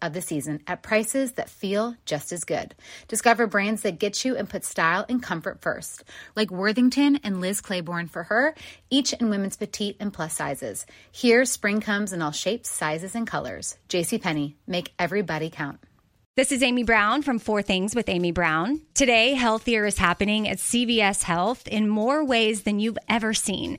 of the season at prices that feel just as good. Discover brands that get you and put style and comfort first, like Worthington and Liz Claiborne for her, each in women's petite and plus sizes. Here, spring comes in all shapes, sizes, and colors. JCPenney, make everybody count. This is Amy Brown from Four Things with Amy Brown. Today, healthier is happening at CVS Health in more ways than you've ever seen.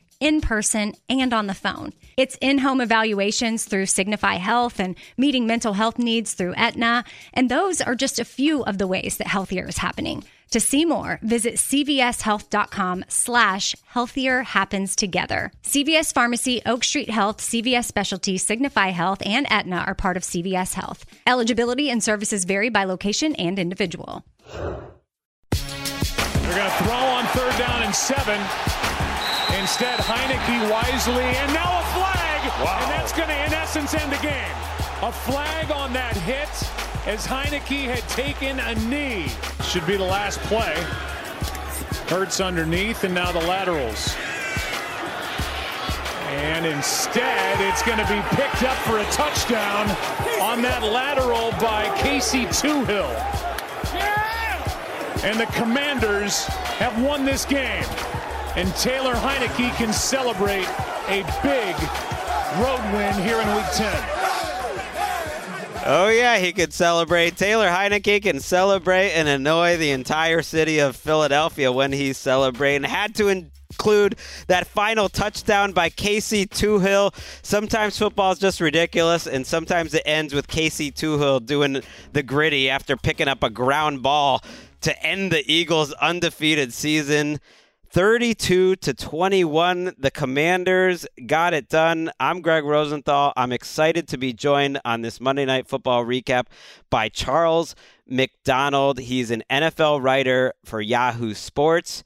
in person, and on the phone. It's in-home evaluations through Signify Health and meeting mental health needs through Aetna. And those are just a few of the ways that healthier is happening. To see more, visit cvshealth.com/healthierhappenstogether. CVS Pharmacy, Oak Street Health, CVS Specialty, Signify Health, and Aetna are part of CVS Health. Eligibility and services vary by location and individual. They're going to throw on 3rd down and 7. Instead, Heinicke wisely, and now a flag. Wow. And that's going to, in essence, end the game. A flag on that hit, as Heinicke had taken a knee. Should be the last play. Hurts underneath, and now the laterals. And instead, it's going to be picked up for a touchdown on that lateral by Casey Toohill. Yeah! And the Commanders have won this game. And Taylor Heinicke can celebrate a big road win here in Week 10. Oh, yeah, he could celebrate. Taylor Heinicke can celebrate and annoy the entire city of Philadelphia when he's celebrating. Had to include that final touchdown by Casey Toohill. Sometimes football is just ridiculous, and sometimes it ends with Casey Toohill doing the gritty after picking up a ground ball to end the Eagles' undefeated season. 32-21, the Commanders got it done. I'm Greg Rosenthal. I'm excited to be joined on this Monday Night Football recap by Charles McDonald. He's an NFL writer for Yahoo Sports.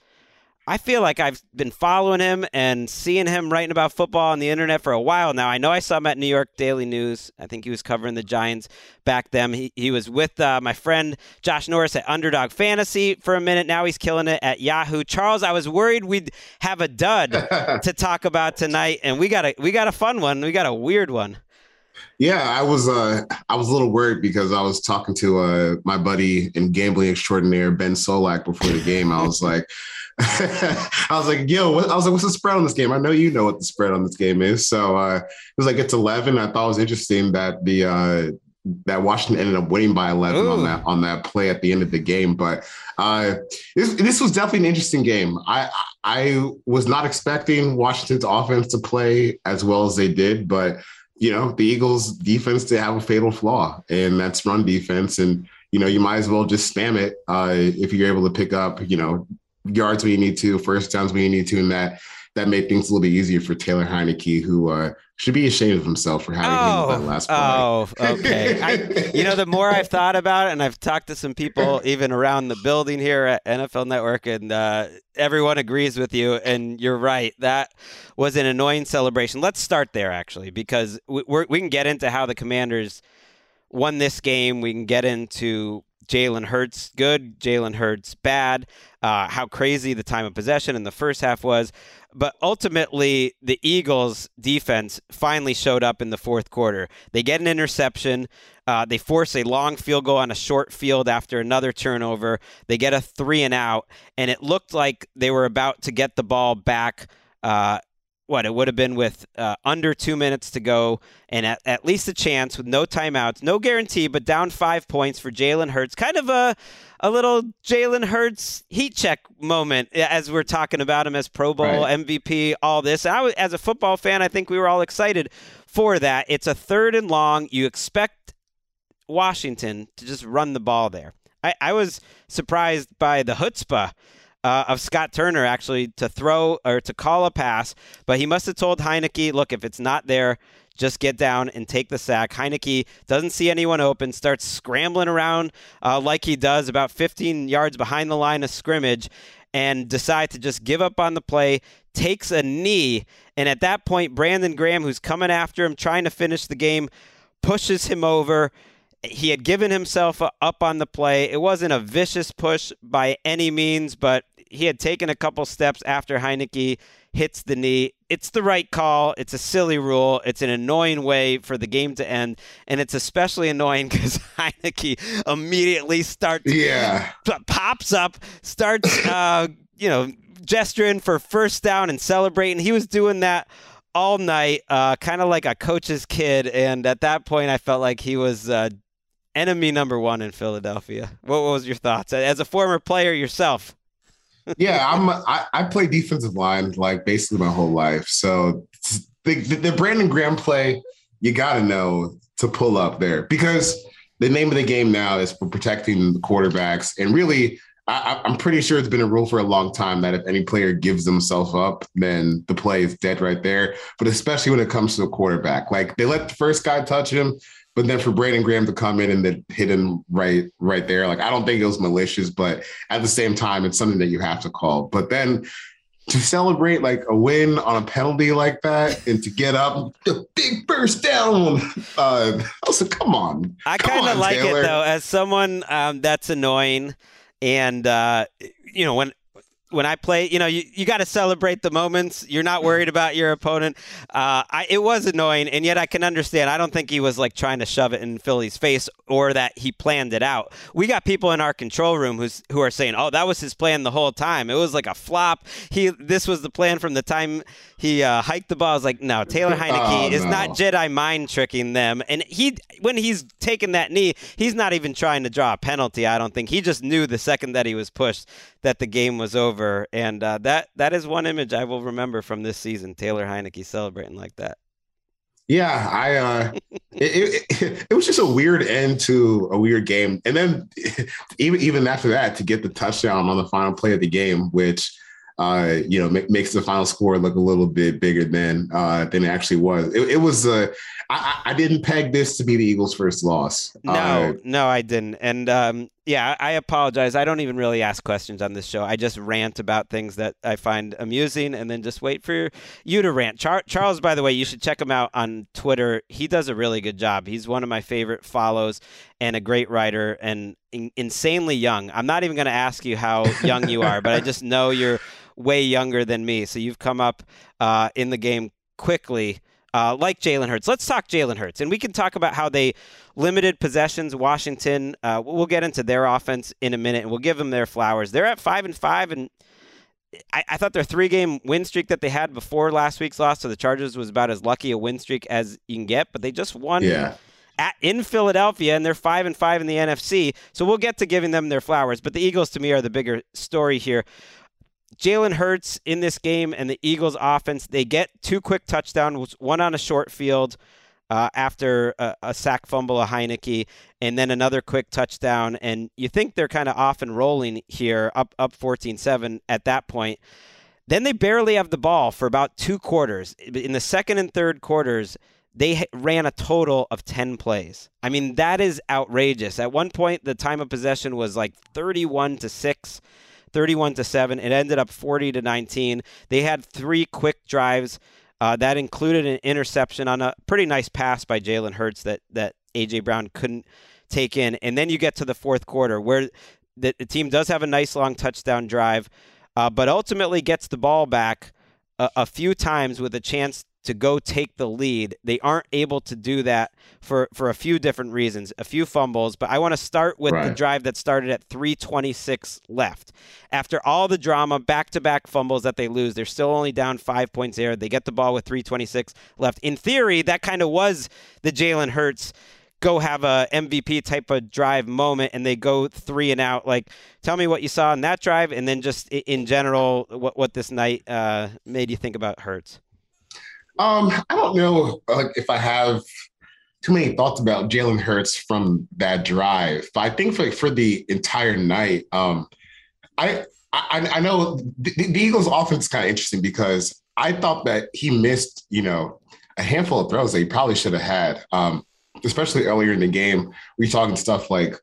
I feel like I've been following him and seeing him writing about football on the internet for a while now. I know I saw him at New York Daily News. I think he was covering the Giants back then. He was with my friend Josh Norris at Underdog Fantasy for a minute. Now he's killing it at Yahoo. Charles, I was worried we'd have a dud to talk about tonight, and we got a fun one. We got a weird one. Yeah, I was a little worried because I was talking to my buddy and gambling extraordinaire Ben Solak before the game. I was like. I was like, what's the spread on this game? I know you know what the spread on this game is. So it was like, it's 11. I thought it was interesting that the that Washington ended up winning by 11 on that play at the end of the game. But this was definitely an interesting game. I was not expecting Washington's offense to play as well as they did, but you know, the Eagles defense did have a fatal flaw, and that's run defense. And you know, you might as well just spam it if you're able to pick up, you know, yards when you need to, first downs when you need to, and that made things a little bit easier for Taylor Heinicke, who should be ashamed of himself for having him in that last play. Oh, okay. The more I've thought about it, and I've talked to some people even around the building here at NFL Network, and everyone agrees with you, and you're right. That was an annoying celebration. Let's start there, actually, because we can get into how the Commanders won this game. We can get into Jalen Hurts good, Jalen Hurts bad, how crazy the time of possession in the first half was. But ultimately, the Eagles' defense finally showed up in the fourth quarter. They get an interception. They force a long field goal on a short field after another turnover. They get a 3-and-out, and it looked like they were about to get the ball back. It would have been with under 2 minutes to go and at least a chance with no timeouts, no guarantee, but down 5 points for Jalen Hurts. Kind of a little Jalen Hurts heat check moment as we're talking about him as Pro Bowl MVP, all this. And as a football fan, I think we were all excited for that. It's a 3rd and long. You expect Washington to just run the ball there. I was surprised by the chutzpah of Scott Turner, actually, to throw or to call a pass. But he must have told Heinicke, look, if it's not there, just get down and take the sack. Heinicke doesn't see anyone open, starts scrambling around like he does about 15 yards behind the line of scrimmage and decides to just give up on the play, takes a knee. And at that point, Brandon Graham, who's coming after him, trying to finish the game, pushes him over. He had given himself up on the play. It wasn't a vicious push by any means, but he had taken a couple steps after Heinicke hits the knee. It's the right call. It's a silly rule. It's an annoying way for the game to end. And it's especially annoying because Heinicke immediately starts, pops up, starts, gesturing for first down and celebrating. He was doing that all night, kind of like a coach's kid. And at that point, I felt like he was enemy number one in Philadelphia. What was your thoughts as a former player yourself? Yeah, I play defensive line like basically my whole life. So the Brandon Graham play, you got to know to pull up there because the name of the game now is for protecting the quarterbacks. And really, I'm pretty sure it's been a rule for a long time that if any player gives themselves up, then the play is dead right there. But especially when it comes to a quarterback, like they let the first guy touch him. But then for Brandon Graham to come in and then hit him right there, like I don't think it was malicious, but at the same time, it's something that you have to call. But then to celebrate like a win on a penalty like that and to get up the big first down, also come on. I kind of like Taylor. It though, as someone that's annoying, and when I play, you got to celebrate the moments. You're not worried about your opponent. It was annoying, and yet I can understand. I don't think he was like trying to shove it in Philly's face or that he planned it out. We got people in our control room who are saying, "Oh, that was his plan the whole time. It was like a flop. This was the plan from the time he hiked the ball." I was like, "No, Taylor Heinicke is not Jedi mind tricking them." And when he's taking that knee, he's not even trying to draw a penalty. I don't think. He just knew the second that he was pushed that the game was over. And that is one image I will remember from this season, Taylor Heinicke celebrating like that. Yeah, it was just a weird end to a weird game. And then even after that, to get the touchdown on the final play of the game, which, makes the final score look a little bit bigger than it actually was. It was I didn't peg this to be the Eagles' first loss. No, I didn't. And I apologize. I don't even really ask questions on this show. I just rant about things that I find amusing and then just wait for you to rant. Charles, by the way, you should check him out on Twitter. He does a really good job. He's one of my favorite follows and a great writer and insanely young. I'm not even going to ask you how young you are, but I just know you're way younger than me. So you've come up in the game quickly. Like Jalen Hurts. Let's talk Jalen Hurts. And we can talk about how they limited possessions. Washington, we'll get into their offense in a minute, and we'll give them their flowers. They're at 5-5, and I thought their 3-game win streak that they had before last week's loss to the Chargers was about as lucky a win streak as you can get, but they just won in Philadelphia, and they're 5-5 in the NFC. So we'll get to giving them their flowers, but the Eagles, to me, are the bigger story here. Jalen Hurts in this game and the Eagles offense, they get 2 quick touchdowns, one on a short field after a sack fumble of Heinicke, and then another quick touchdown. And you think they're kind of off and rolling here, up 14-7 at that point. Then they barely have the ball for about 2 quarters. In the second and third quarters, they ran a total of 10 plays. I mean, that is outrageous. At one point, the time of possession was like 31-6. 31-7. It ended up 40-19. They had 3 quick drives. That included an interception on a pretty nice pass by Jalen Hurts that A.J. Brown couldn't take in. And then you get to the fourth quarter where the team does have a nice long touchdown drive, but ultimately gets the ball back a few times with a chance to go take the lead. They aren't able to do that for a few different reasons, a few fumbles, but I want to start with the drive that started at 3:26 left. After all the drama, back-to-back fumbles that they lose, they're still only down 5 points there. They get the ball with 3:26 left. In theory, that kind of was the Jalen Hurts go have a MVP type of drive moment, and they go three and out. Like, tell me what you saw in that drive, and then just in general, what this night made you think about Hurts. I don't know if I have too many thoughts about Jalen Hurts from that drive, but I think for the entire night, I know the Eagles' offense is kind of interesting because I thought that he missed, a handful of throws that he probably should have had, especially earlier in the game. We're talking stuff like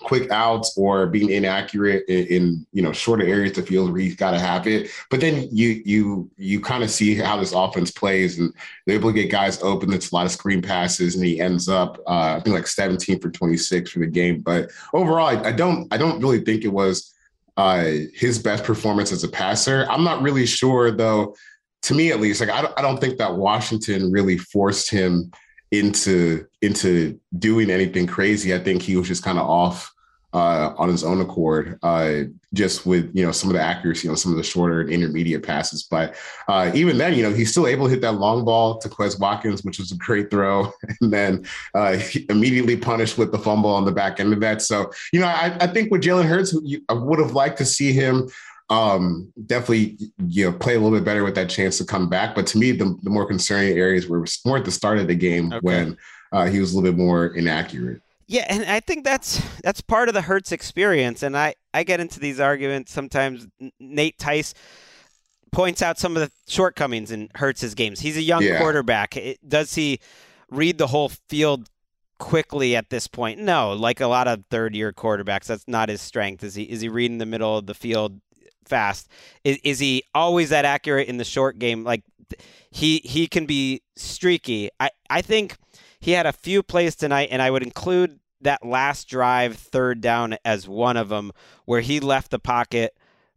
quick outs or being inaccurate in shorter areas of field where he's got to have it. But then you kind of see how this offense plays, and they're able to get guys open. It's a lot of screen passes, and he ends up I think like 17 for 26 for the game. But overall, I don't really think it was his best performance as a passer. I'm not really sure though. To me, at least, like I don't think that Washington really forced him into doing anything crazy. I think he was just kind of off on his own accord, just with some of the accuracy on some of the shorter and intermediate passes. But even then, he's still able to hit that long ball to Quez Watkins, which was a great throw, and then he immediately punished with the fumble on the back end of that. So I think with Jalen Hurts, I would have liked to see him definitely play a little bit better with that chance to come back. But to me, the more concerning areas were more at the start of the game, when he was a little bit more inaccurate. Yeah, and I think that's part of the Hurts experience. And I get into these arguments sometimes. Nate Tice points out some of the shortcomings in Hurts' games. He's a young quarterback. Does he read the whole field quickly at this point? No, like a lot of third-year quarterbacks, that's not his strength. Is he reading the middle of the field fast? Is he always that accurate in the short game? Like he can be streaky. I think he had a few plays tonight, and I would include that last drive, third down, as one of them, where he left the pocket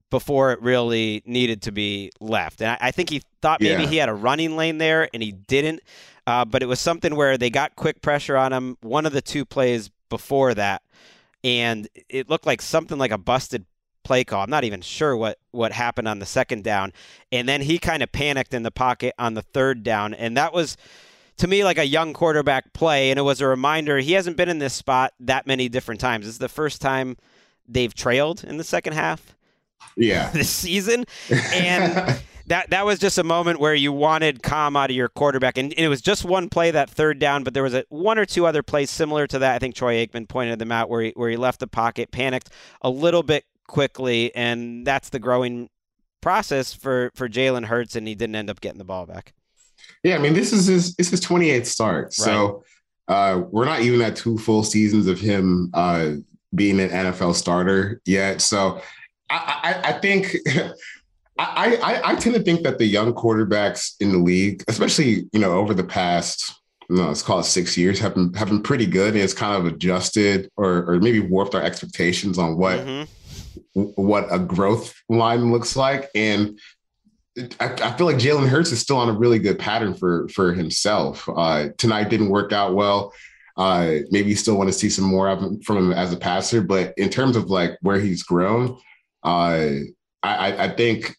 before it really needed to be left. And I think he thought maybe he had a running lane there, and he didn't. But it was something where they got quick pressure on him, one of the two plays before that, and it looked like something like a busted play call. I'm not even sure what happened on the second down. And then he kind of panicked in the pocket on the third down. And that was, to me, like a young quarterback play. And it was a reminder he hasn't been in this spot that many different times. This is the first time they've trailed in the second half this season. And that was just a moment where you wanted calm out of your quarterback. And it was just one play, that third down, but there was one or two other plays similar to that. I think Troy Aikman pointed them out where he left the pocket, panicked a little bit quickly, and that's the growing process for Jalen Hurts, and he didn't end up getting the ball back. Yeah, I mean, this is his 28th start, so we're not even at two full seasons of him being an NFL starter yet. So I think I tend to think that the young quarterbacks in the league, especially over the past, let's call it 6 years, have been pretty good, and it's kind of adjusted or maybe warped our expectations on what a growth line looks like. And I feel like Jalen Hurts is still on a really good pattern for himself. Tonight didn't work out well. Maybe you still want to see some more of him, from him as a passer, but in terms of like where he's grown, I think,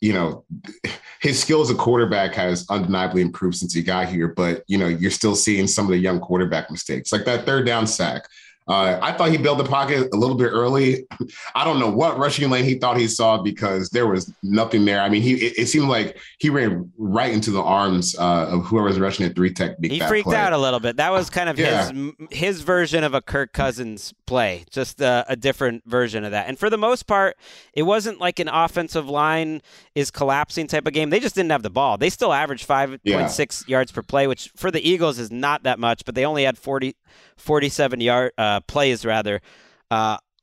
his skill as a quarterback has undeniably improved since he got here, but you're still seeing some of the young quarterback mistakes, like that third down sack. I thought he bailed the pocket a little bit early. I don't know what rushing lane he thought he saw, because there was nothing there. I mean, it seemed like he ran right into the arms of whoever was rushing at three technique. He freaked out a little bit. That was kind of his version of a Kirk Cousins play, just a different version of that. And for the most part, it wasn't like an offensive line is collapsing type of game. They just didn't have the ball. They still averaged 5.6 yards per play, which for the Eagles is not that much, but they only had 47 yard plays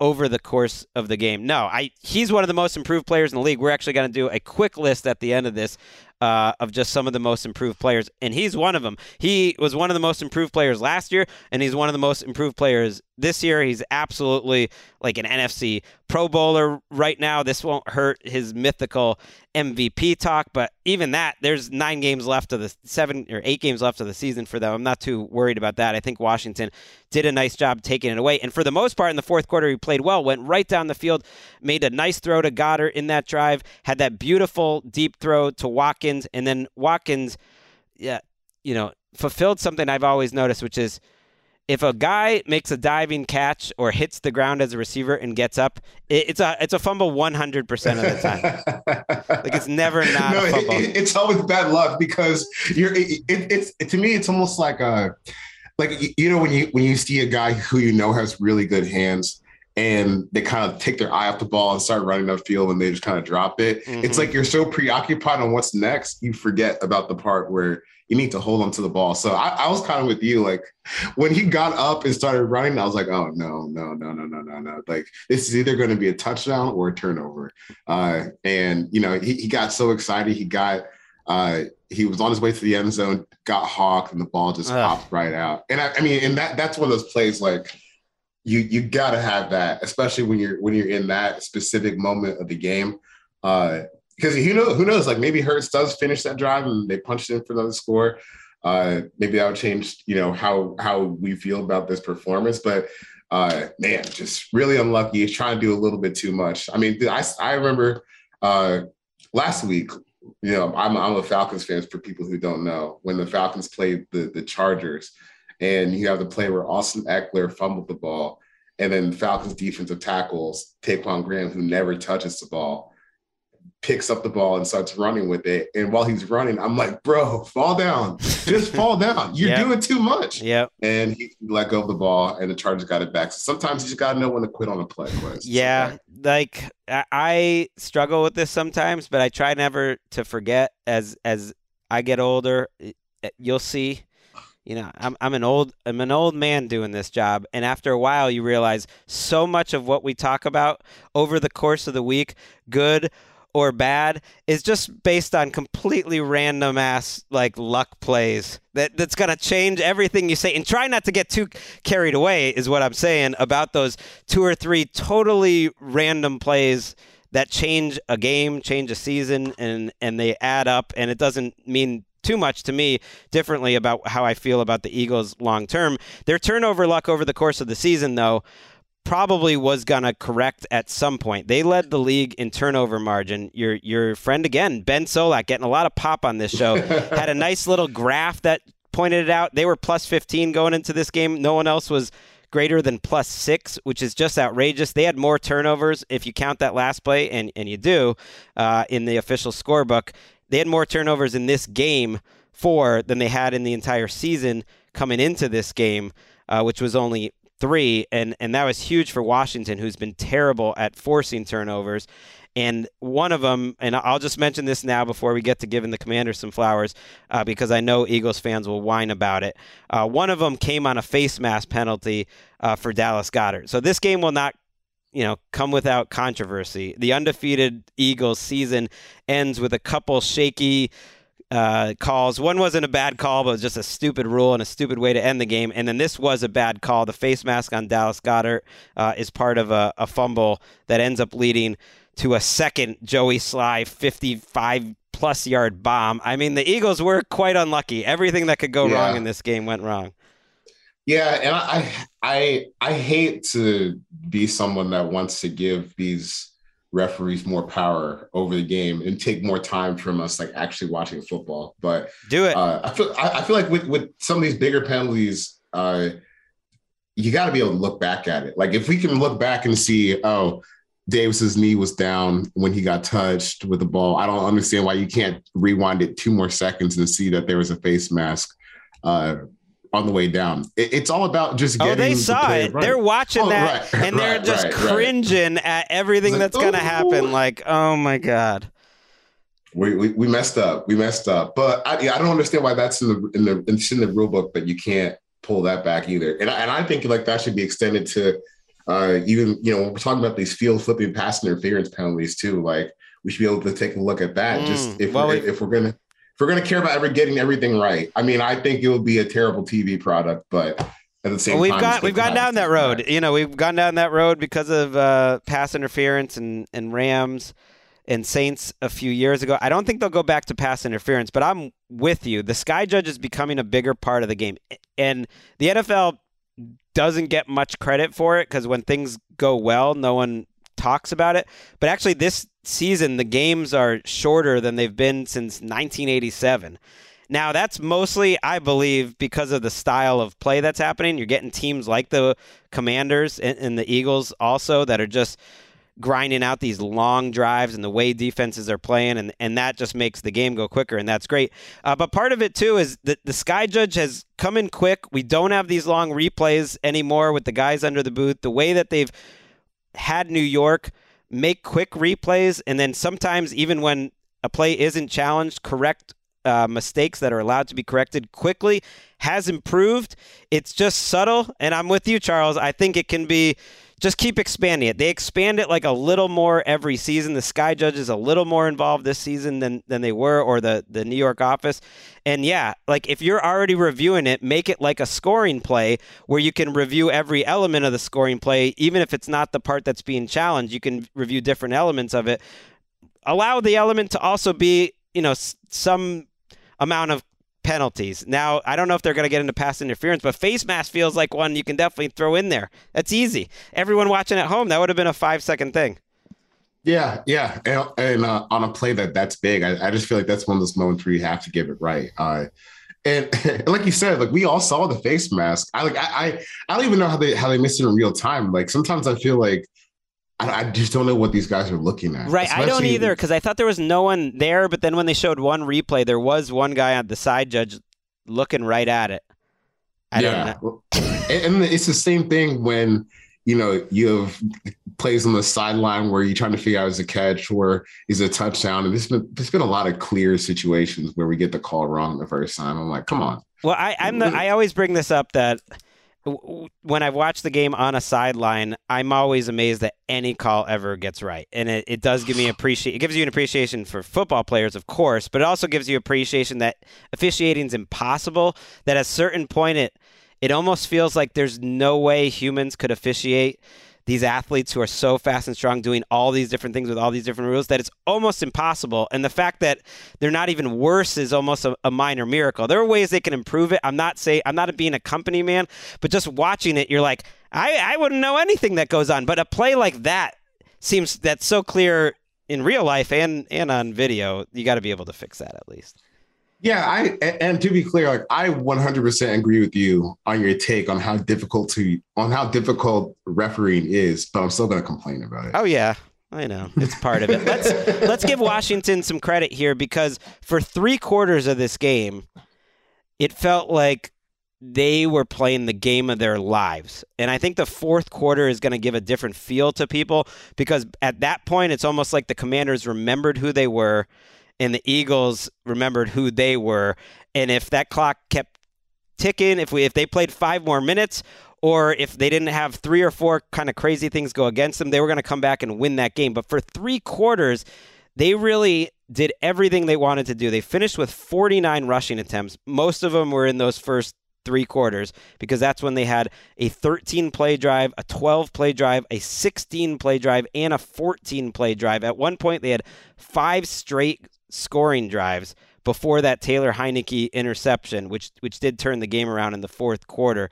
over the course of the game. No, he's one of the most improved players in the league. We're actually going to do a quick list at the end of this of just some of the most improved players, and he's one of them. He was one of the most improved players last year, and he's one of the most improved players this year, he's absolutely like an NFC Pro Bowler right now. This won't hurt his mythical MVP talk, but even that, there's 9 games left of the 7 or 8 games left of the season for them. I'm not too worried about that. I think Washington did a nice job taking it away. And for the most part, in the fourth quarter, he played well, went right down the field, made a nice throw to Goddard in that drive, had that beautiful deep throw to Watkins. And then Watkins, fulfilled something I've always noticed, which is, if a guy makes a diving catch or hits the ground as a receiver and gets up, it's a fumble 100% of the time. Like, it's never not a fumble. It's always bad luck because to me, it's almost like when you see a guy who has really good hands and they kind of take their eye off the ball and start running upfield and they just kind of drop it. Mm-hmm. It's like you're so preoccupied on what's next, you forget about the part where you need to hold on to the ball. So I was kind of with you. Like, when he got up and started running, I was like, oh, no. Like, this is either going to be a touchdown or a turnover. He got so excited. He was on his way to the end zone, got hawked, and the ball just popped right out. And that's one of those plays, like, you gotta have that, especially when you're in that specific moment of the game. Because who knows, like, maybe Hurts does finish that drive and they punched in for another score. Maybe that would change, how we feel about this performance. But just really unlucky, trying to do a little bit too much. I mean, I remember last week, I'm a Falcons fan for people who don't know, when the Falcons played the Chargers. And you have the play where Austin Eckler fumbled the ball, and then the Falcons defensive tackles Taquan Graham, who never touches the ball, picks up the ball and starts running with it. And while he's running, I'm like, bro, fall down. Just fall down. You're doing too much. Yep. And he let go of the ball, and the Chargers got it back. So sometimes you just got to know when to quit on a play. Yeah, like, I struggle with this sometimes, but I try never to forget as I get older. You'll see. I'm an old man doing this job, and after a while you realize so much of what we talk about over the course of the week, good or bad, is just based on completely random ass like luck plays that's going to change everything you say. And try not to get too carried away is what I'm saying about those 2 or 3 totally random plays that change a game, change a season, and they add up, and it doesn't mean too much to me differently about how I feel about the Eagles long term. Their turnover luck over the course of the season, though, probably was going to correct at some point. They led the league in turnover margin. Your friend again, Ben Solak, getting a lot of pop on this show, had a nice little graph that pointed it out. They were plus 15 going into this game. No one else was greater than plus 6, which is just outrageous. They had more turnovers, if you count that last play, and you do, in the official scorebook. They had more turnovers in this game 4 than they had in the entire season coming into this game, which was only 3. And that was huge for Washington, who's been terrible at forcing turnovers. And one of them, and I'll just mention this now before we get to giving the Commanders some flowers, because I know Eagles fans will whine about it. One of them came on a face mask penalty for Dallas Goddard. So this game will not come without controversy. The undefeated Eagles season ends with a couple shaky calls. One wasn't a bad call, but it was just a stupid rule and a stupid way to end the game. And then this was a bad call. The face mask on Dallas Goddard is part of a fumble that ends up leading to a second Joey Sly 55-plus yard bomb. I mean, the Eagles were quite unlucky. Everything that could go wrong in this game went wrong. Yeah, and I hate to be someone that wants to give these referees more power over the game and take more time from us, like actually watching football. But do it. I feel like with some of these bigger penalties, you got to be able to look back at it. Like, if we can look back and see, oh, Davis's knee was down when he got touched with the ball, I don't understand why you can't rewind it 2 more seconds and see that there was a face mask on the way down. It's all about just getting. Oh, they saw it. Right. They're watching that, right, and they're just cringing at everything that's going to happen. Like, oh my God, we messed up. We messed up. But I don't understand why that's in the rule book, but you can't pull that back either. And I think like that should be extended to even when we're talking about these field flipping pass interference penalties too. Like, we should be able to take a look at that. If we're going to care about ever getting everything right. I mean, I think it would be a terrible TV product, but at the same time. We've gone down that road. You know, we've gone down that road because of pass interference and Rams and Saints a few years ago. I don't think they'll go back to pass interference, but I'm with you. The sky judge is becoming a bigger part of the game. And the NFL doesn't get much credit for it because when things go well, no one talks about it. But actually this season, the games are shorter than they've been since 1987. Now, that's mostly, I believe, because of the style of play that's happening. You're getting teams like the Commanders and the Eagles also that are just grinding out these long drives and the way defenses are playing, and that just makes the game go quicker, and that's great. But part of it, too, is that the sky judge has come in quick. We don't have these long replays anymore with the guys under the booth. The way that they've had New York make quick replays, and then sometimes even when a play isn't challenged, correct mistakes that are allowed to be corrected quickly has improved. It's just subtle, and I'm with you, Charles. I think it can be just keep expanding it. They expand it like a little more every season. The sky judge is a little more involved this season than they were, or the New York office. And yeah, like if you're already reviewing it, make it like a scoring play where you can review every element of the scoring play, even if it's not the part that's being challenged. You can review different elements of it. Allow the element to also be, you know, some amount of penalties. Now, I don't know if they're going to get into pass interference, but face mask feels like one you can definitely throw in there. That's easy. Everyone watching at home, that would have been a 5-second thing. Yeah. And on a play that's big, I just feel like that's one of those moments where you have to give it right. And like you said, like we all saw the face mask. I don't even know how they missed it in real time. Like sometimes I feel like I just don't know what these guys are looking at. Right, especially, I don't either, because I thought there was no one there, but then when they showed one replay, there was one guy on the side judge looking right at it. I don't know. And it's the same thing when, you know, you have plays on the sideline where you're trying to figure out is a catch or is a touchdown. And there's been a lot of clear situations where we get the call wrong the first time. I'm like, come on. Well, I always bring this up that when I've watched the game on a sideline, I'm always amazed that any call ever gets right. And it does give me appreciation. It gives you an appreciation for football players, of course, but it also gives you appreciation that officiating's impossible, that at a certain point, it almost feels like there's no way humans could officiate these athletes who are so fast and strong doing all these different things with all these different rules that it's almost impossible. And the fact that they're not even worse is almost a minor miracle. There are ways they can improve it. I'm not being a company man, but just watching it, you're like, I wouldn't know anything that goes on. But a play like that seems that's so clear in real life and on video, you got to be able to fix that at least. Yeah, and to be clear, like I 100% agree with you on your take on how difficult refereeing is, but I'm still going to complain about it. Oh yeah, I know. It's part of it. Let's give Washington some credit here because for 3 quarters of this game, it felt like they were playing the game of their lives. And I think the 4th quarter is going to give a different feel to people because at that point, it's almost like the Commanders remembered who they were and the Eagles remembered who they were. And if that clock kept ticking, if they played 5 more minutes or if they didn't have 3 or 4 kind of crazy things go against them, they were going to come back and win that game. But for 3 quarters, they really did everything they wanted to do. They finished with 49 rushing attempts. Most of them were in those first 3 quarters because that's when they had a 13-play drive, a 12-play drive, a 16-play drive, and a 14-play drive. At one point, they had 5 straight scoring drives before that Taylor Heinicke interception, which did turn the game around in the 4th quarter.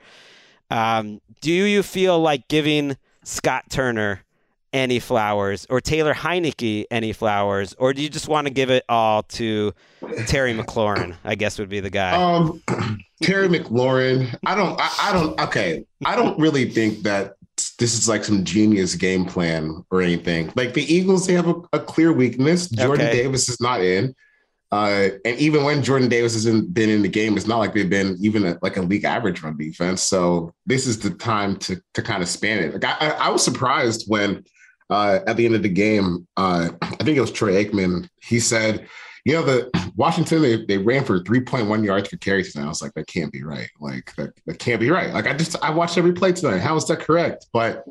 Do you feel like giving Scott Turner any flowers or Taylor Heinicke any flowers, or do you just want to give it all to Terry McLaurin? I guess would be the guy. Terry McLaurin. I don't really think that this is like some genius game plan or anything. Like the Eagles, they have a clear weakness. Jordan Davis is not in. And even when Jordan Davis hasn't been in the game, it's not like they've been even like a league average run defense. So this is the time to kind of span it. Like I was surprised when at the end of the game, I think it was Troy Aikman. He said, you know, the Washington, they ran for 3.1 yards per carry tonight. I was like, that can't be right. Like that can't be right. Like I watched every play tonight. How is that correct? But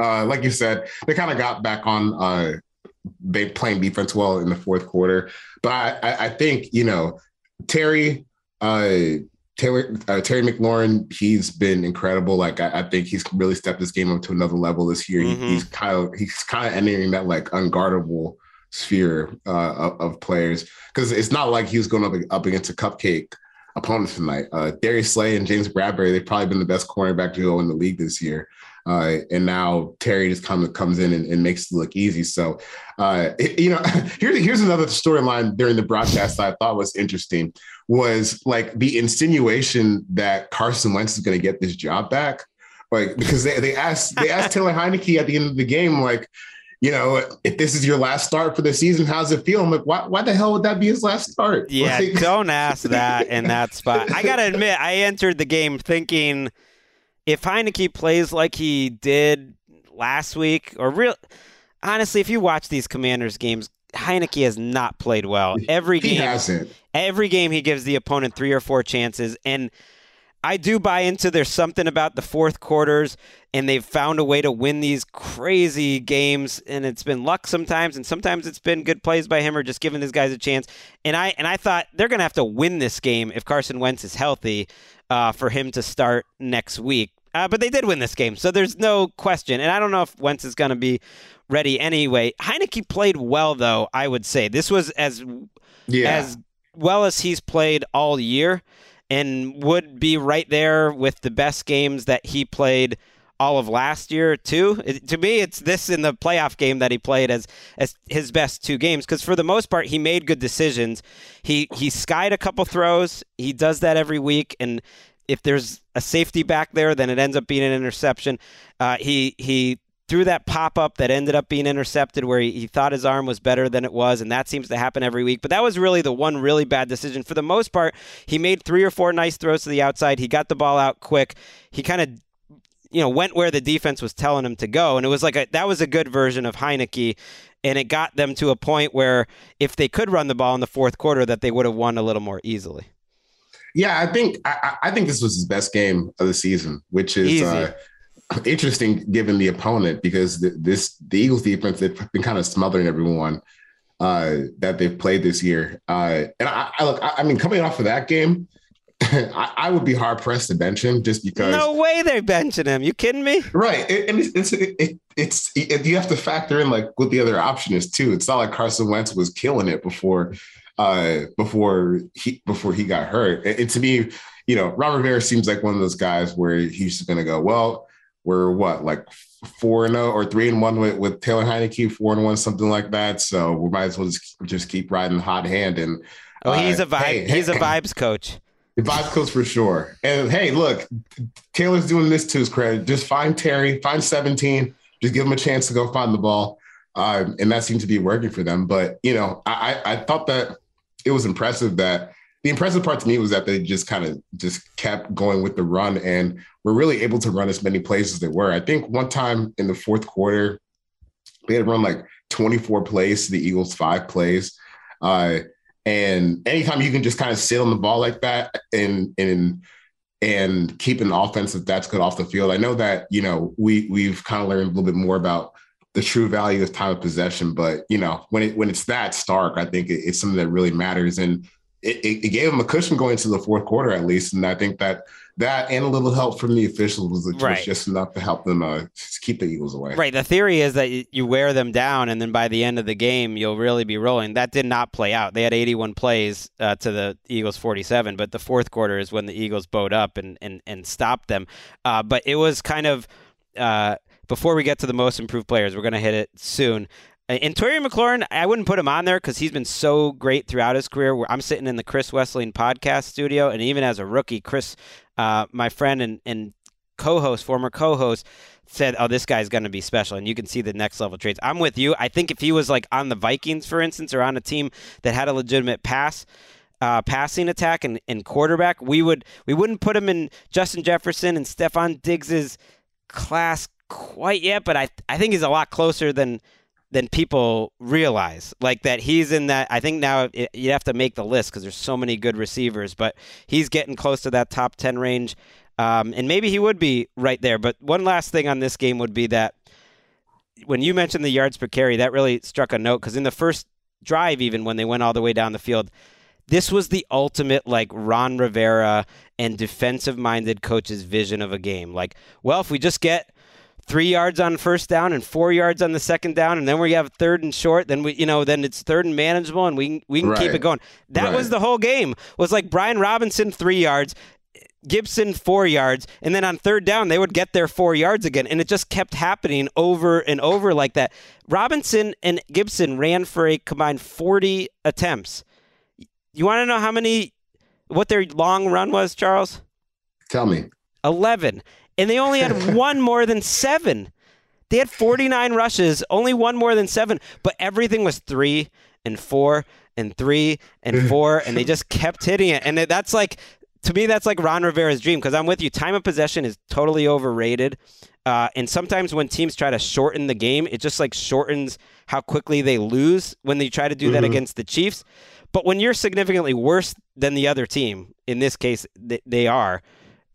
like you said, they kind of got back on playing defense well in the 4th quarter. But I think, you know, Terry Terry McLaurin, he's been incredible. Like, I think he's really stepped this game up to another level this year. Mm-hmm. He's kind of entering that like unguardable sphere of players, because it's not like he was going up against a cupcake opponent tonight. Darius Slay and James Bradbury, they've probably been the best cornerback duo in the league this year. And now Terry just comes in and makes it look easy. So, here's another storyline during the broadcast that I thought was interesting, was like the insinuation that Carson Wentz is going to get this job back. Like, because they asked Taylor Heinicke at the end of the game, like, you know, if this is your last start for the season, how's it feel? I'm like, why the hell would that be his last start? Yeah, like, don't ask that in that spot. I got to admit, I entered the game thinking, if Heinicke plays like he did last week, honestly, if you watch these Commanders games, Heinicke has not played well. Every game he gives the opponent 3 or 4 chances, and I do buy into there's something about the fourth quarters, and they've found a way to win these crazy games, and it's been luck sometimes, and sometimes it's been good plays by him or just giving these guys a chance. And I thought they're going to have to win this game if Carson Wentz is healthy for him to start next week. But they did win this game, so there's no question. And I don't know if Wentz is going to be ready anyway. Heinicke played well, though, I would say. This was as well as he's played all year, and would be right there with the best games that he played all of last year, too. To me, it's this in the playoff game that he played as his best 2 games, because for the most part, he made good decisions. He skied a couple throws. He does that every week, and if there's a safety back there, then it ends up being an interception. He threw that pop-up that ended up being intercepted where he thought his arm was better than it was, and that seems to happen every week. But that was really the one really bad decision. For the most part, he made 3 or 4 nice throws to the outside. He got the ball out quick. He kind of, went where the defense was telling him to go, and it was like that was a good version of Heinicke, and it got them to a point where if they could run the ball in the fourth quarter, that they would have won a little more easily. Yeah, I think this was his best game of the season, which is interesting given the opponent, because the Eagles defense, they've been kind of smothering everyone that they've played this year. And coming off of that game, I would be hard pressed to bench him, just because. No way they're benching him. You kidding me? Right. It's you have to factor in like what the other option is too. It's not like Carson Wentz was killing it before he got hurt. And to me, Ron Rivera seems like one of those guys where he's just going to go, well, we're what, like 4-0 or 3-1 with Taylor Heinicke, 4-1, something like that. So we might as well just keep riding the hot hand. And he's a vibes coach. The vibes coach for sure. And hey, look, Taylor's doing this to his credit. Just find Terry, find 17, just give him a chance to go find the ball. And that seemed to be working for them. But, I thought that it was impressive that the impressive part to me was that they just kind of just kept going with the run and were really able to run as many plays as they were. I think one time in the fourth quarter, they had run like 24 plays to the Eagles, 5 plays. And anytime you can just kind of sit on the ball like that and keep an offense that's good off the field. I know that, we've kind of learned a little bit more about the true value of time of possession, but when it's that stark, I think it's something that really matters. And it gave them a cushion going into the fourth quarter, at least. And I think that and a little help from the officials was just enough to help them keep the Eagles away. Right. The theory is that you wear them down, and then by the end of the game, you'll really be rolling. That did not play out. They had 81 plays to the Eagles 47, but the fourth quarter is when the Eagles bowed up and stopped them. But it was kind of before we get to the most improved players, we're going to hit it soon. And Terry McLaurin, I wouldn't put him on there because he's been so great throughout his career. I'm sitting in the Chris Wesseling podcast studio, and even as a rookie, Chris, my friend and co-host, former co-host, said, oh, this guy's going to be special, and you can see the next level traits. I'm with you. I think if he was like on the Vikings, for instance, or on a team that had a legitimate passing attack and quarterback, we wouldn't put him in Justin Jefferson and Stephon Diggs's class quite yet, but I think he's a lot closer than people realize, like that he's in that. I think now you have to make the list because there's so many good receivers, but he's getting close to that top 10 range. And maybe he would be right there. But one last thing on this game would be that when you mentioned the yards per carry, that really struck a note because in the first drive, even when they went all the way down the field, This was the ultimate, like, Ron Rivera and defensive-minded coach's vision of a game. Like, well, if we just get 3 yards on first down and 4 yards on the second down, and then we have third and short, then we, you know, then it's third and manageable, and we can keep it going. That was the whole game. Was like Brian Robinson 3 yards, Gibson 4 yards, and then on third down they would get their 4 yards again, and it just kept happening over and over like that. Robinson and Gibson ran for a combined 40 attempts. You want to know how many? What their long run was, Charles? Tell me. 11. And they only had one more than 7. They had 49 rushes, only one more than 7. But everything was 3 and 4 and 3 and 4, and they just kept hitting it. And that's like, to me, that's like Ron Rivera's dream, because I'm with you. Time of possession is totally overrated. And sometimes when teams try to shorten the game, it just like shortens how quickly they lose when they try to do that against the Chiefs. But when you're significantly worse than the other team, in this case, they are,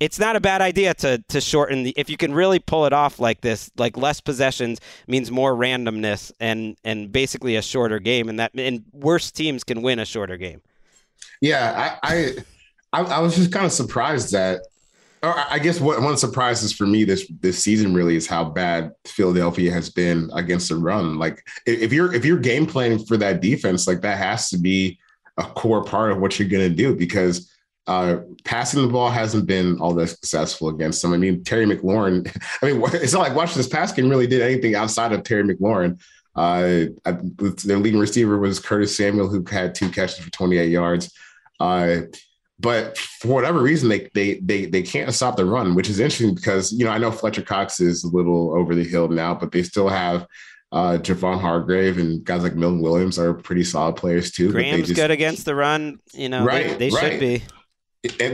it's not a bad idea to shorten the, if you can really pull it off like this, like less possessions means more randomness and basically a shorter game, and worse teams can win a shorter game. Yeah, I was just kind of surprised that, or I guess what one of the surprises for me this season really is how bad Philadelphia has been against the run. Like if you're game planning for that defense, like that has to be a core part of what you're going to do, because passing the ball hasn't been all that successful against them. I mean, Terry McLaurin, it's not like watching this pass game really did anything outside of Terry McLaurin. Their leading receiver was Curtis Samuel, who had 2 catches for 28 yards. But for whatever reason, they can't stop the run, which is interesting because, you know, I know Fletcher Cox is a little over the hill now, but they still have Javon Hargrave and guys like Milton Williams are pretty solid players too. Graham's good against the run, you know, they should be.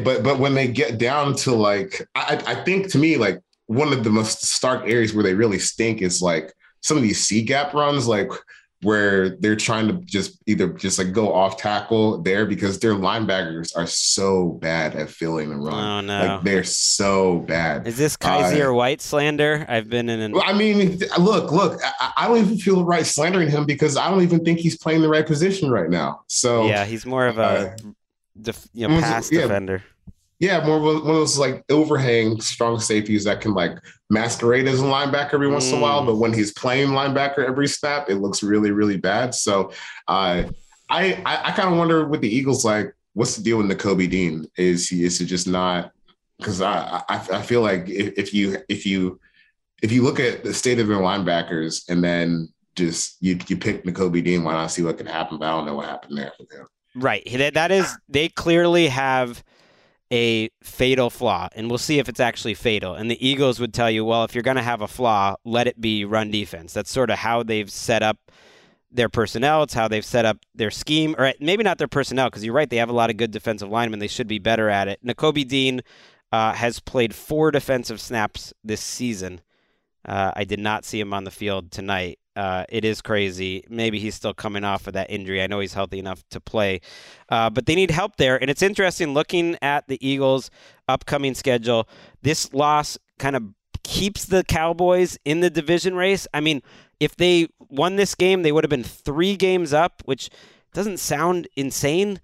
But when they get down to, like, I think to me, like, one of the most stark areas where they really stink is like some of these C gap runs, like where they're trying to just like go off tackle there because their linebackers are so bad at filling the run. Oh no, like they're so bad. Is this Kaiser White slander? I've been in an. Well, I mean, look. I don't even feel right slandering him because I don't even think he's playing the right position right now. So yeah, he's more of a. Pass defender. Yeah, more one of those like overhang strong safeties that can like masquerade as a linebacker every once in a while, but when he's playing linebacker every snap, it looks really, really bad. So I kind of wonder with the Eagles, like, what's the deal with Nakobe Dean? Is he just not? Because I feel like if you look at the state of their linebackers and then just you pick Nakobe Dean, why not see what can happen? But I don't know what happened there for them. Right. That is, they clearly have a fatal flaw, and we'll see if it's actually fatal. And the Eagles would tell you, well, if you're going to have a flaw, let it be run defense. That's sort of how they've set up their personnel. It's how they've set up their scheme, or maybe not their personnel, because you're right, they have a lot of good defensive linemen. They should be better at it. Nakobe Dean has played 4 defensive snaps this season. I did not see him on the field tonight. It is crazy. Maybe he's still coming off of that injury. I know he's healthy enough to play, but they need help there. And it's interesting looking at the Eagles' upcoming schedule. This loss kind of keeps the Cowboys in the division race. I mean, if they won this game, they would have been 3 games up, which doesn't sound insane,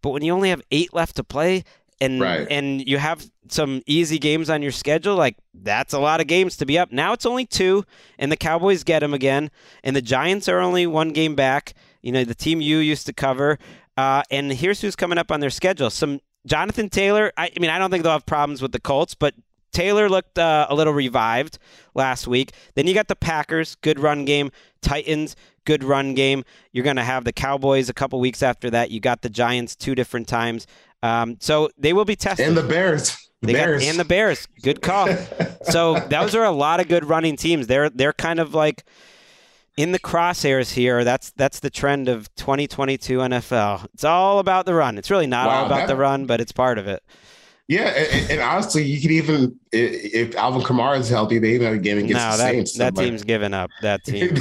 but when you only have 8 left to play, and you have some easy games on your schedule, like that's a lot of games to be up. Now it's only 2, and the Cowboys get them again, and the Giants are only 1 game back. You know, the team you used to cover. And here's who's coming up on their schedule. Some Jonathan Taylor. I mean, I don't think they'll have problems with the Colts, but Taylor looked a little revived last week. Then you got the Packers, good run game. Titans, good run game. You're going to have the Cowboys a couple weeks after that. You got the Giants 2 different times. So they will be tested. And the Bears. And the Bears. Good call. So those are a lot of good running teams. They're kind of like in the crosshairs here. That's the trend of 2022 NFL. It's all about the run. It's really not all about the run, but it's part of it. Yeah, and honestly, you could even, if Alvin Kamara is healthy, they even have a game against the Saints. That team's given up. That team.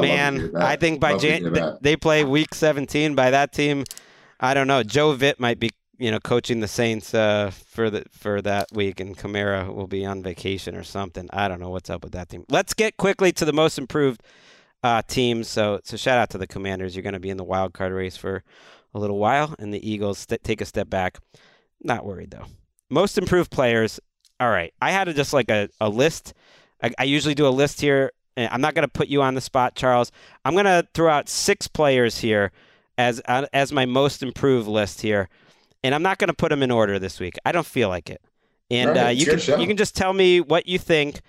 Man, I think by they play week 17 by that team. I don't know. Joe Vitt might be, you know, coaching the Saints for that week, and Kamara will be on vacation or something. I don't know what's up with that team. Let's get quickly to the most improved teams. So shout out to the Commanders. You're going to be in the wild card race for a little while, and the Eagles take a step back. Not worried, though. Most improved players. All right. I had just like a list. I usually do a list here. And I'm not going to put you on the spot, Charles. I'm going to throw out 6 players here as my most improved list here. And I'm not going to put them in order this week. I don't feel like it. And you can just tell me what you think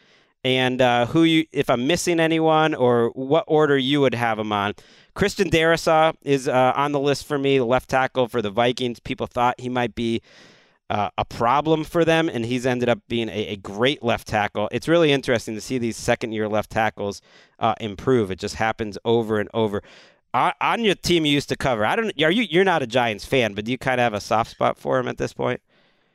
and if I'm missing anyone or what order you would have them on. Christian Darrisaw is on the list for me, left tackle for the Vikings. People thought he might be a problem for them, and he's ended up being a great left tackle. It's really interesting to see these second-year left tackles improve. It just happens over and over. On your team you used to cover, you're not a Giants fan, but do you kind of have a soft spot for him at this point?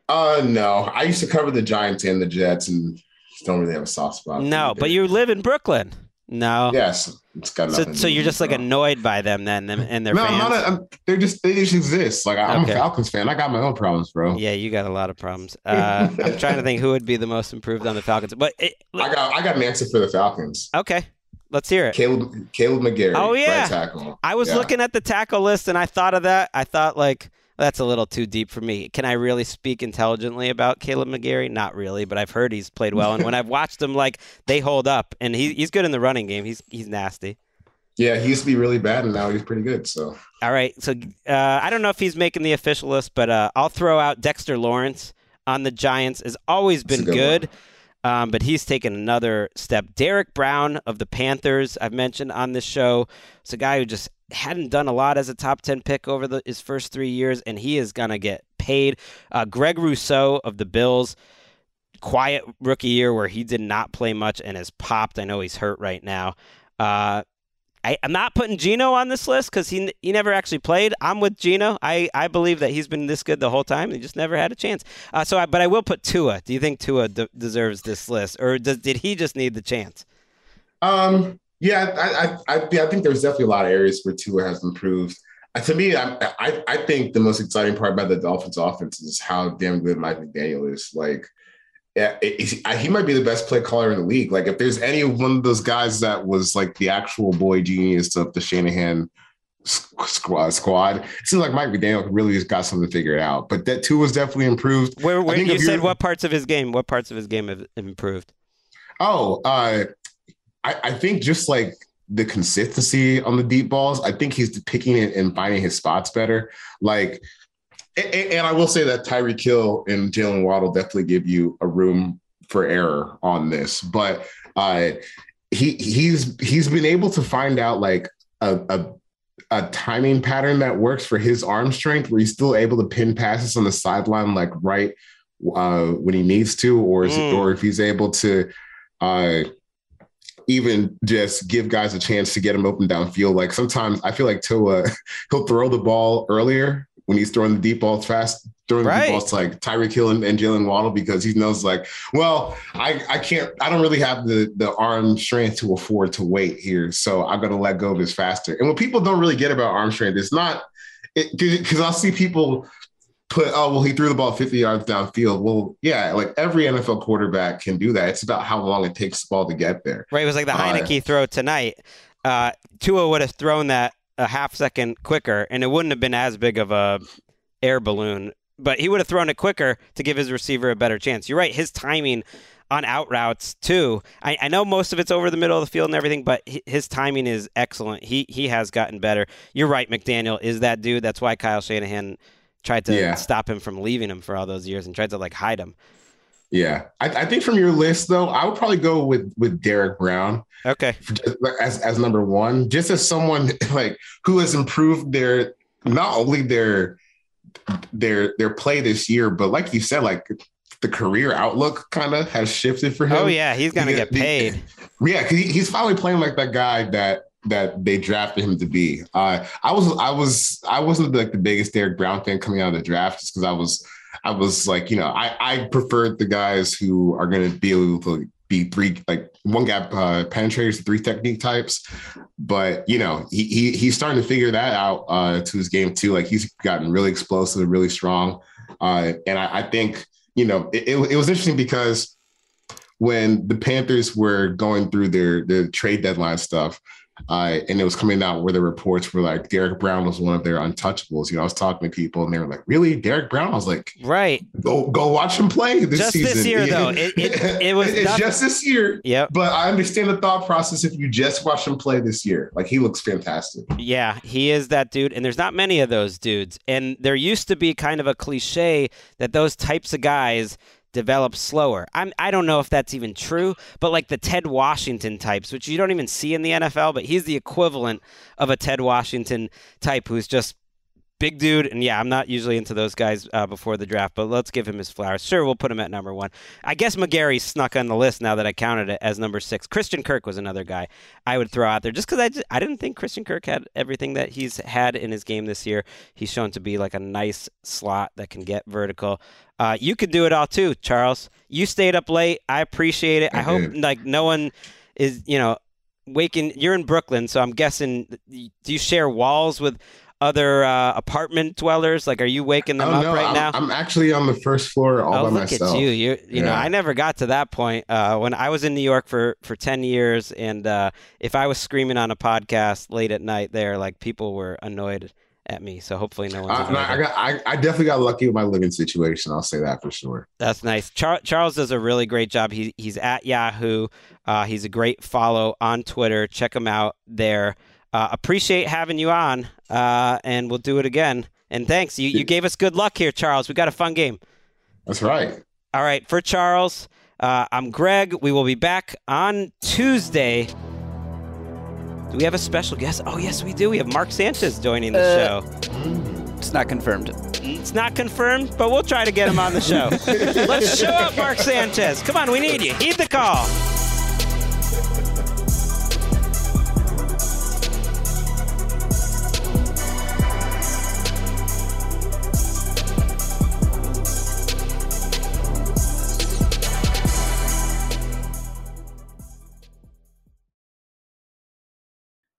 No. I used to cover the Giants and the Jets and don't really have a soft spot. No, but you live in Brooklyn. No. Yes. It's got nothing. So you're just like annoyed by them then and their fans? No, they just exist. Like I'm a Falcons fan. I got my own problems, bro. Yeah, you got a lot of problems. I'm trying to think who would be the most improved on the Falcons. But I got an answer for the Falcons. Okay. Let's hear it. Caleb McGary. Oh, yeah. Right tackle. I was looking at the tackle list and I thought of that. I thought like that's a little too deep for me. Can I really speak intelligently about Caleb McGary? Not really, but I've heard he's played well. And when I've watched him, like, they hold up. And he's good in the running game. He's nasty. Yeah, he used to be really bad, and now he's pretty good. So all right. So I don't know if he's making the official list, but I'll throw out Dexter Lawrence on the Giants. Has always been good. But he's taken another step. Derrick Brown of the Panthers, I've mentioned on this show. It's a guy who just hadn't done a lot as a top 10 pick over his first 3 years, and he is going to get paid. Greg Rousseau of the Bills, quiet rookie year where he did not play much and has popped. I know he's hurt right now. I'm not putting Gino on this list because he never actually played. I'm with Gino. I believe that he's been this good the whole time. He just never had a chance. But I will put Tua. Do you think Tua deserves this list, or did he just need the chance? Yeah, I think there's definitely a lot of areas where Tua has improved. To me, I think the most exciting part about the Dolphins' offense is how damn good Mike McDaniel is. Like, yeah, he might be the best play caller in the league. Like, if there's any one of those guys that was like the actual boy genius of the Shanahan squad, it seems like Mike McDaniel really just got something figured out. But that Tua was definitely improved. Where you said what parts of his game? What parts of his game have improved? Oh, I think just like the consistency on the deep balls. I think he's picking it and finding his spots better. Like, and I will say that Tyreek Hill and Jalen Waddle definitely give you a room for error on this, but he's been able to find out like a timing pattern that works for his arm strength, where he's still able to pin passes on the sideline, like right when he needs to, or if he's able to. Even just give guys a chance to get him open downfield. Like sometimes I feel like Tua, he'll throw the ball earlier when he's throwing the deep balls fast, the deep balls to like Tyreek Hill and Jalen Waddle, because he knows like, well, I don't really have the arm strength to afford to wait here. So I'm going to let go of this faster. And when people don't really get about arm strength, it's not because I'll see people put, oh, well, he threw the ball 50 yards downfield. Well, yeah, like every NFL quarterback can do that. It's about how long it takes the ball to get there. Right, it was like the Heinicke throw tonight. Tua would have thrown that a half second quicker, and it wouldn't have been as big of a air balloon, but he would have thrown it quicker to give his receiver a better chance. You're right, his timing on out routes, too. I know most of it's over the middle of the field and everything, but his timing is excellent. He has gotten better. You're right, McDaniel is that dude. That's why Kyle Shanahan tried to stop him from leaving him for all those years and tried to like hide him. Yeah. I think from your list though, I would probably go with Derrick Brown. Okay. As number one, just as someone like who has improved their, not only their play this year, but like you said, like the career outlook kind of has shifted for him. Oh yeah. He's going to get paid. Yeah. 'Cause he's finally playing like that guy that they drafted him to be. I wasn't like the biggest Derrick Brown fan coming out of the draft, just because I was like, you know, I preferred the guys who are going to be able to be three, like one gap penetrators, three technique types. But you know, he's starting to figure that out to his game too. Like he's gotten really explosive, really strong. And I think, you know, it was interesting because when the Panthers were going through their trade deadline stuff, And it was coming out where the reports were like Derrick Brown was one of their untouchables. You know, I was talking to people and they were like, really? Derrick Brown? I was like, right. Go watch him play this just season. Just this year, though. It was it's just this year. Yep. But I understand the thought process if you just watch him play this year. Like, he looks fantastic. Yeah, he is that dude. And there's not many of those dudes. And there used to be kind of a cliche that those types of guys develop slower. I don't know if that's even true, but like the Ted Washington types, which you don't even see in the NFL, but he's the equivalent of a Ted Washington type who's just big dude. And yeah, I'm not usually into those guys before the draft, but let's give him his flowers. Sure, we'll put him at number one. I guess McGary snuck on the list now that I counted it as number 6. Christian Kirk was another guy I would throw out there just because I didn't think Christian Kirk had everything that he's had in his game this year. He's shown to be like a nice slot that can get vertical. You could do it all too, Charles. You stayed up late. I appreciate it. I hope like no one is, you know, waking. You're in Brooklyn, so I'm guessing, do you share walls with other apartment dwellers? Like, are you waking them up right now? I'm actually on the first floor all by myself. Look at you. You know, I never got to that point. When I was in New York for 10 years, and if I was screaming on a podcast late at night there, like, people were annoyed at me, so hopefully no one's I definitely got lucky with my living situation. I'll say that for sure. That's nice. Charles does a really great job. He's at Yahoo. He's a great follow on Twitter. Check him out there. Appreciate having you on, and we'll do it again. And thanks. You gave us good luck here, Charles. We got a fun game. That's right. All right. For Charles, I'm Greg. We will be back on Tuesday. Do we have a special guest? Oh, yes, we do. We have Mark Sanchez joining the show. It's not confirmed. It's not confirmed, but we'll try to get him on the show. Let's show up, Mark Sanchez. Come on, we need you. Heed the call.